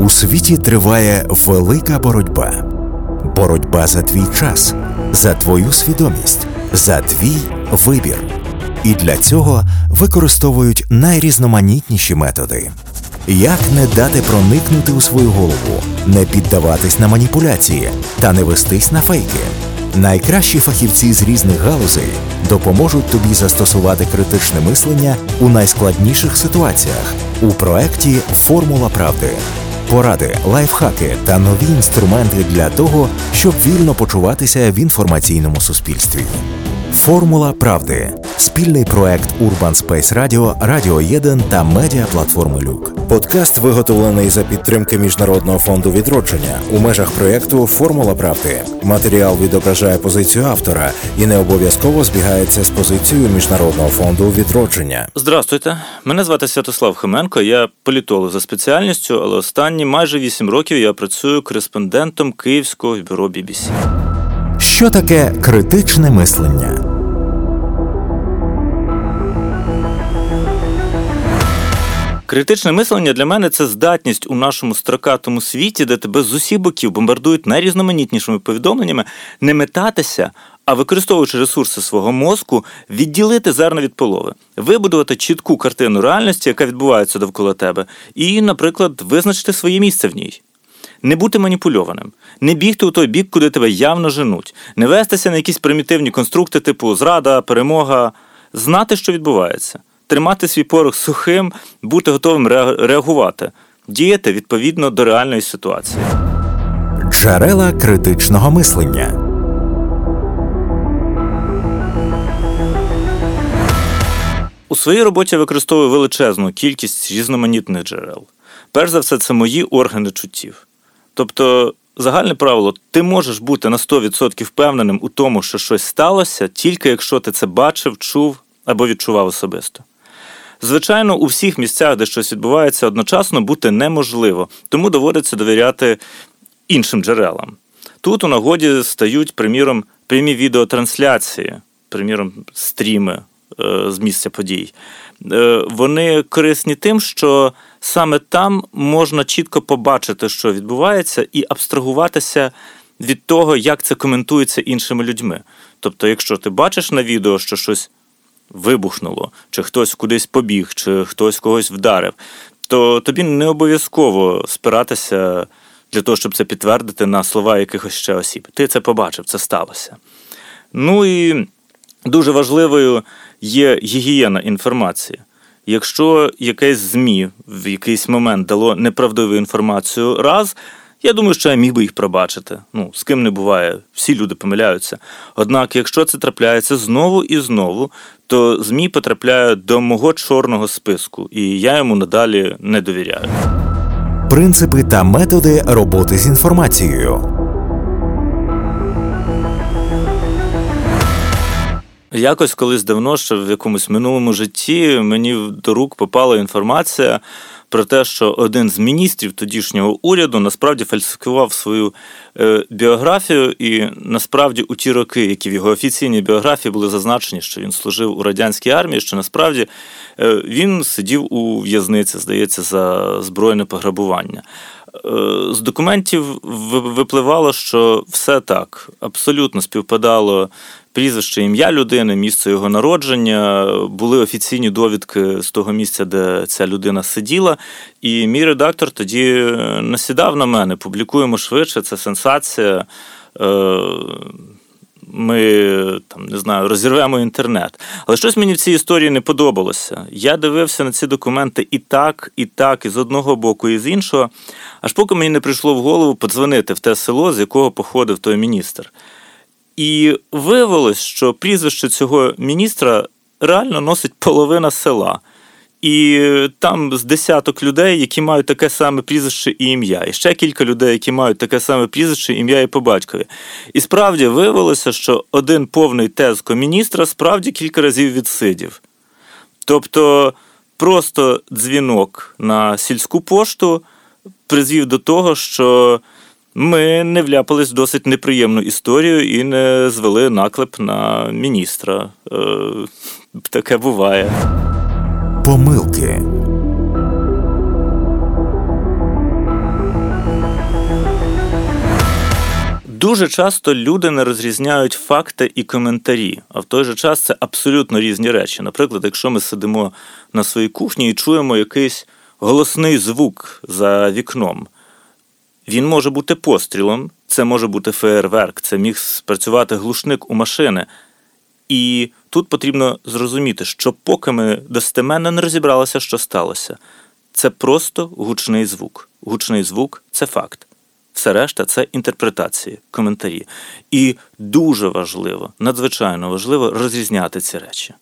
У світі триває велика боротьба. Боротьба за твій час, за твою свідомість, за твій вибір. І для цього використовують найрізноманітніші методи. Як не дати проникнути у свою голову, не піддаватись на маніпуляції та не вестись на фейки? Найкращі фахівці з різних галузей допоможуть тобі застосувати критичне мислення у найскладніших ситуаціях у проєкті «Формула правди». Поради, лайфхаки та нові інструменти для того, щоб вільно почуватися в інформаційному суспільстві. «Формула правди» – спільний проект Urban Space Radio, Радіо 1 та медіаплатформи «Люк». Подкаст виготовлений за підтримки Міжнародного фонду відродження у межах проєкту «Формула правди». Матеріал відображає позицію автора і не обов'язково збігається з позицією Міжнародного фонду відродження. Здравствуйте, мене звати Святослав Хоменко, я політолог за спеціальністю, але останні майже 8 років я працюю кореспондентом Київського бюро BBC. Що таке критичне мислення? Критичне мислення для мене – це здатність у нашому строкатому світі, де тебе з усіх боків бомбардують найрізноманітнішими повідомленнями, не метатися, а використовуючи ресурси свого мозку, відділити зерно від полови, вибудувати чітку картину реальності, яка відбувається довкола тебе, і, наприклад, визначити своє місце в ній. Не бути маніпульованим, не бігти у той бік, куди тебе явно женуть, не вестися на якісь примітивні конструкти типу зрада, перемога, знати, що відбувається, тримати свій порох сухим, бути готовим реагувати, діяти відповідно до реальної ситуації. Джерела критичного мислення. У своїй роботі я використовую величезну кількість різноманітних джерел. Перш за все, це мої органи чуттів. Тобто, загальне правило, ти можеш бути на 100% впевненим у тому, що щось сталося, тільки якщо ти це бачив, чув або відчував особисто. Звичайно, у всіх місцях, де щось відбувається, одночасно бути неможливо, тому доводиться довіряти іншим джерелам. Тут у нагоді стають, приміром, прямі відеотрансляції, приміром, стріми з місця подій. Вони корисні тим, що саме там можна чітко побачити, що відбувається, і абстрагуватися від того, як це коментується іншими людьми. Тобто, якщо ти бачиш на відео, що щось вибухнуло, чи хтось кудись побіг, чи хтось когось вдарив, то тобі не обов'язково спиратися для того, щоб це підтвердити на слова якихось ще осіб. Ти це побачив, це сталося. Ну і дуже важливою є гігієна інформації. Якщо якесь ЗМІ в якийсь момент дало неправдиву інформацію раз, я думаю, що я міг би їх пробачити. З ким не буває, всі люди помиляються. Однак, якщо це трапляється знову і знову, то ЗМІ потрапляє до мого чорного списку, і я йому надалі не довіряю. Принципи та методи роботи з інформацією. Якось колись давно, ще в якомусь минулому житті, мені до рук попала інформація про те, що один з міністрів тодішнього уряду насправді фальсифікував свою біографію, і насправді у ті роки, які в його офіційній біографії були зазначені, що він служив у радянській армії, що насправді він сидів у в'язниці, здається, за збройне пограбування. З документів випливало, що все так, абсолютно співпадало прізвище, ім'я людини, місце його народження, були офіційні довідки з того місця, де ця людина сиділа, і мій редактор тоді насідав на мене: публікуємо швидше, це сенсація, ми, розірвемо інтернет. Але щось мені в цій історії не подобалося. Я дивився на ці документи і так, і з одного боку, і з іншого, аж поки мені не прийшло в голову подзвонити в те село, з якого походив той міністр. І виявилось, що прізвище цього міністра реально носить половина села. І там з десяток людей, які мають таке саме прізвище і ім'я. І ще кілька людей, які мають таке саме прізвище, ім'я і по батькові. І справді виявилося, що один повний тезко міністра справді кілька разів відсидів. Тобто просто дзвінок на сільську пошту призвів до того, що ми не вляпались в досить неприємну історію і не звели наклеп на міністра. Таке буває. Помилки. Дуже часто люди не розрізняють факти і коментарі, а в той же час це абсолютно різні речі. Наприклад, якщо ми сидимо на своїй кухні і чуємо якийсь голосний звук за вікном, він може бути пострілом, це може бути феєрверк, це міг спрацювати глушник у машини. І тут потрібно зрозуміти, що поки ми достеменно не розібралися, що сталося. Це просто гучний звук. Гучний звук – це факт. Все решта – це інтерпретації, коментарі. І дуже важливо, надзвичайно важливо розрізняти ці речі.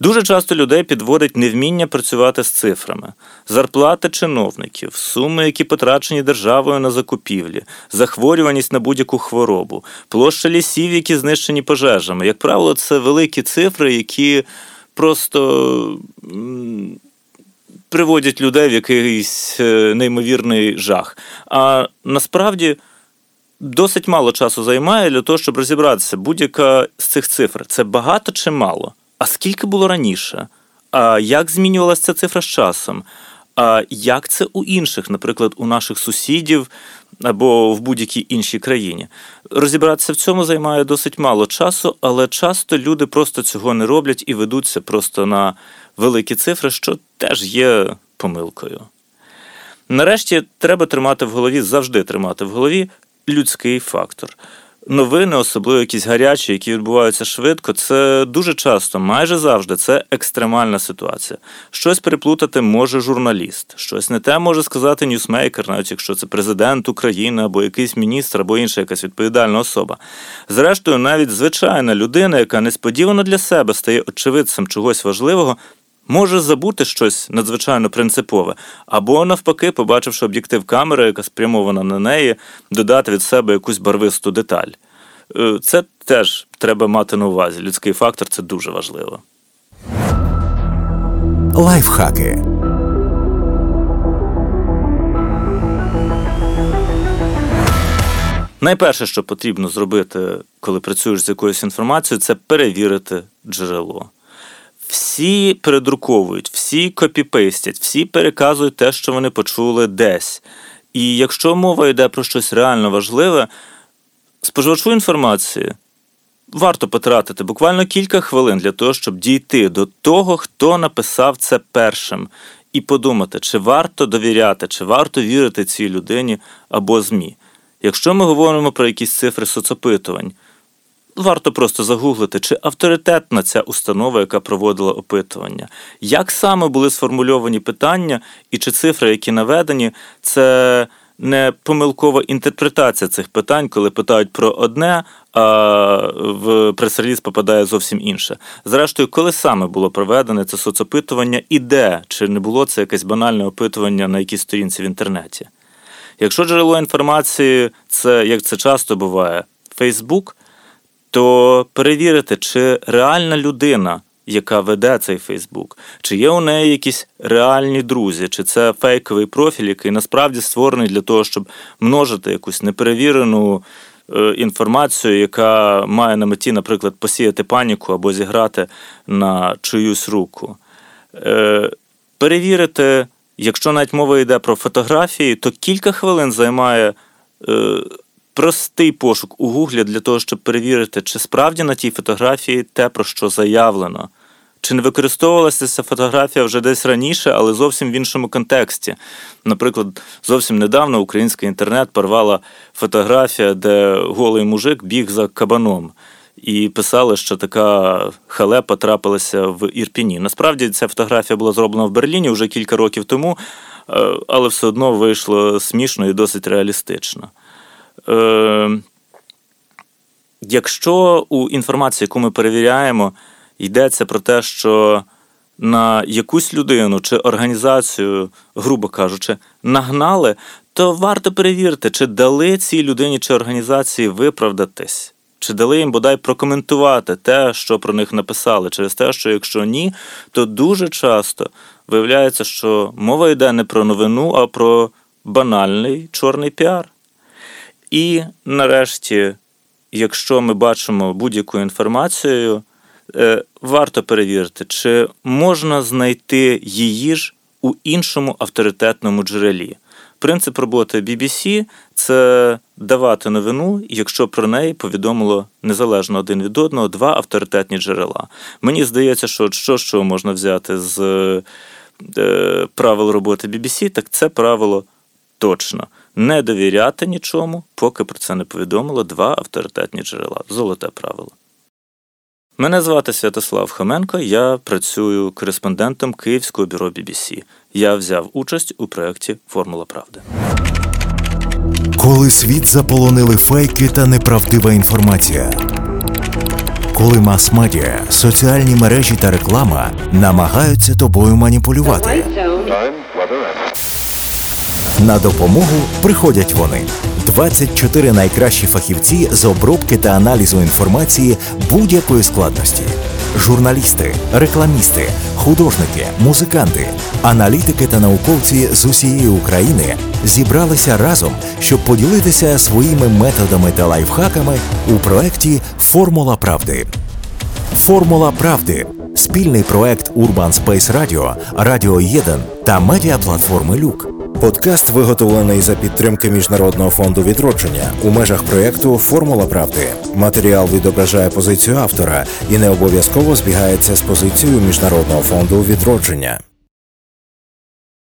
Дуже часто людей підводить невміння працювати з цифрами. Зарплати чиновників, суми, які потрачені державою на закупівлі, захворюваність на будь-яку хворобу, площа лісів, які знищені пожежами. Як правило, це великі цифри, які просто приводять людей в якийсь неймовірний жах. А насправді досить мало часу займає для того, щоб розібратися будь-яка з цих цифр. Це багато чи мало? А скільки було раніше? А як змінювалася ця цифра з часом? А як це у інших, наприклад, у наших сусідів або в будь-якій іншій країні? Розібратися в цьому займає досить мало часу, але часто люди просто цього не роблять і ведуться просто на великі цифри, що теж є помилкою. Нарешті, треба завжди тримати в голові людський фактор. Новини, особливо якісь гарячі, які відбуваються швидко, це дуже часто, майже завжди, це екстремальна ситуація. Щось переплутати може журналіст, щось не те може сказати ньюсмейкер, навіть якщо це президент України або якийсь міністр, або інша якась відповідальна особа. Зрештою, навіть звичайна людина, яка несподівано для себе стає очевидцем чогось важливого, може забути щось надзвичайно принципове, або, навпаки, побачивши об'єктив камери, яка спрямована на неї, додати від себе якусь барвисту деталь. Це теж треба мати на увазі. Людський фактор – це дуже важливо. Лайфхаки. Найперше, що потрібно зробити, коли працюєш з якоюсь інформацією, це перевірити джерело. Всі передруковують, всі копіпейстять, всі переказують те, що вони почули десь. І якщо мова йде про щось реально важливе, споживачу інформації варто потратити буквально кілька хвилин для того, щоб дійти до того, хто написав це першим, і подумати, чи варто довіряти, чи варто вірити цій людині або ЗМІ. Якщо ми говоримо про якісь цифри соцопитувань, варто просто загуглити, чи авторитетна ця установа, яка проводила опитування. Як саме були сформульовані питання, і чи цифри, які наведені, це не помилкова інтерпретація цих питань, коли питають про одне, а в прес-реліз попадає зовсім інше. Зрештою, коли саме було проведене це соцопитування і де? Чи не було це якесь банальне опитування на якійсь сторінці в інтернеті? Якщо джерело інформації, це, як це часто буває, Facebook, то перевірити, чи реальна людина, яка веде цей Фейсбук, чи є у неї якісь реальні друзі, чи це фейковий профіль, який насправді створений для того, щоб множити якусь неперевірену інформацію, яка має на меті, наприклад, посіяти паніку або зіграти на чиюсь руку. Перевірити, якщо навіть мова йде про фотографії, то кілька хвилин займає простий пошук у Гуглі для того, щоб перевірити, чи справді на тій фотографії те, про що заявлено. Чи не використовувалася ця фотографія вже десь раніше, але зовсім в іншому контексті. Наприклад, зовсім недавно український інтернет порвала фотографія, де голий мужик біг за кабаном. І писали, що така халепа трапилася в Ірпіні. Насправді, ця фотографія була зроблена в Берліні вже кілька років тому, але все одно вийшло смішно і досить реалістично. Якщо у інформації, яку ми перевіряємо, йдеться про те, що на якусь людину чи організацію, грубо кажучи, нагнали, то варто перевірити, чи дали цій людині чи організації виправдатись, чи дали їм, бодай, прокоментувати те, що про них написали, через те, що якщо ні, то дуже часто виявляється, що мова йде не про новину, а про банальний чорний піар. І, нарешті, якщо ми бачимо будь-яку інформацію, варто перевірити, чи можна знайти її ж у іншому авторитетному джерелі. Принцип роботи BBC – це давати новину, якщо про неї повідомило незалежно один від одного два авторитетні джерела. Мені здається, що можна взяти з правил роботи BBC, так це правило точно. Не довіряти нічому, поки про це не повідомило два авторитетні джерела. Золоте правило. Мене звати Святослав Хоменко, я працюю кореспондентом Київського бюро BBC. Я взяв участь у проєкті «Формула правди». Коли світ заполонили фейки та неправдива інформація. Коли мас-медіа, соціальні мережі та реклама намагаються тобою маніпулювати. На допомогу приходять вони. 24 найкращі фахівці з обробки та аналізу інформації будь-якої складності. Журналісти, рекламісти, художники, музиканти, аналітики та науковці з усієї України зібралися разом, щоб поділитися своїми методами та лайфхаками у проєкті «Формула правди». «Формула правди» – спільний проєкт Urban Space Radio, Радіо 1 та медіаплатформи «Люк». Подкаст виготовлений за підтримки Міжнародного фонду відродження у межах проєкту «Формула правди». Матеріал відображає позицію автора і не обов'язково збігається з позицією Міжнародного фонду відродження.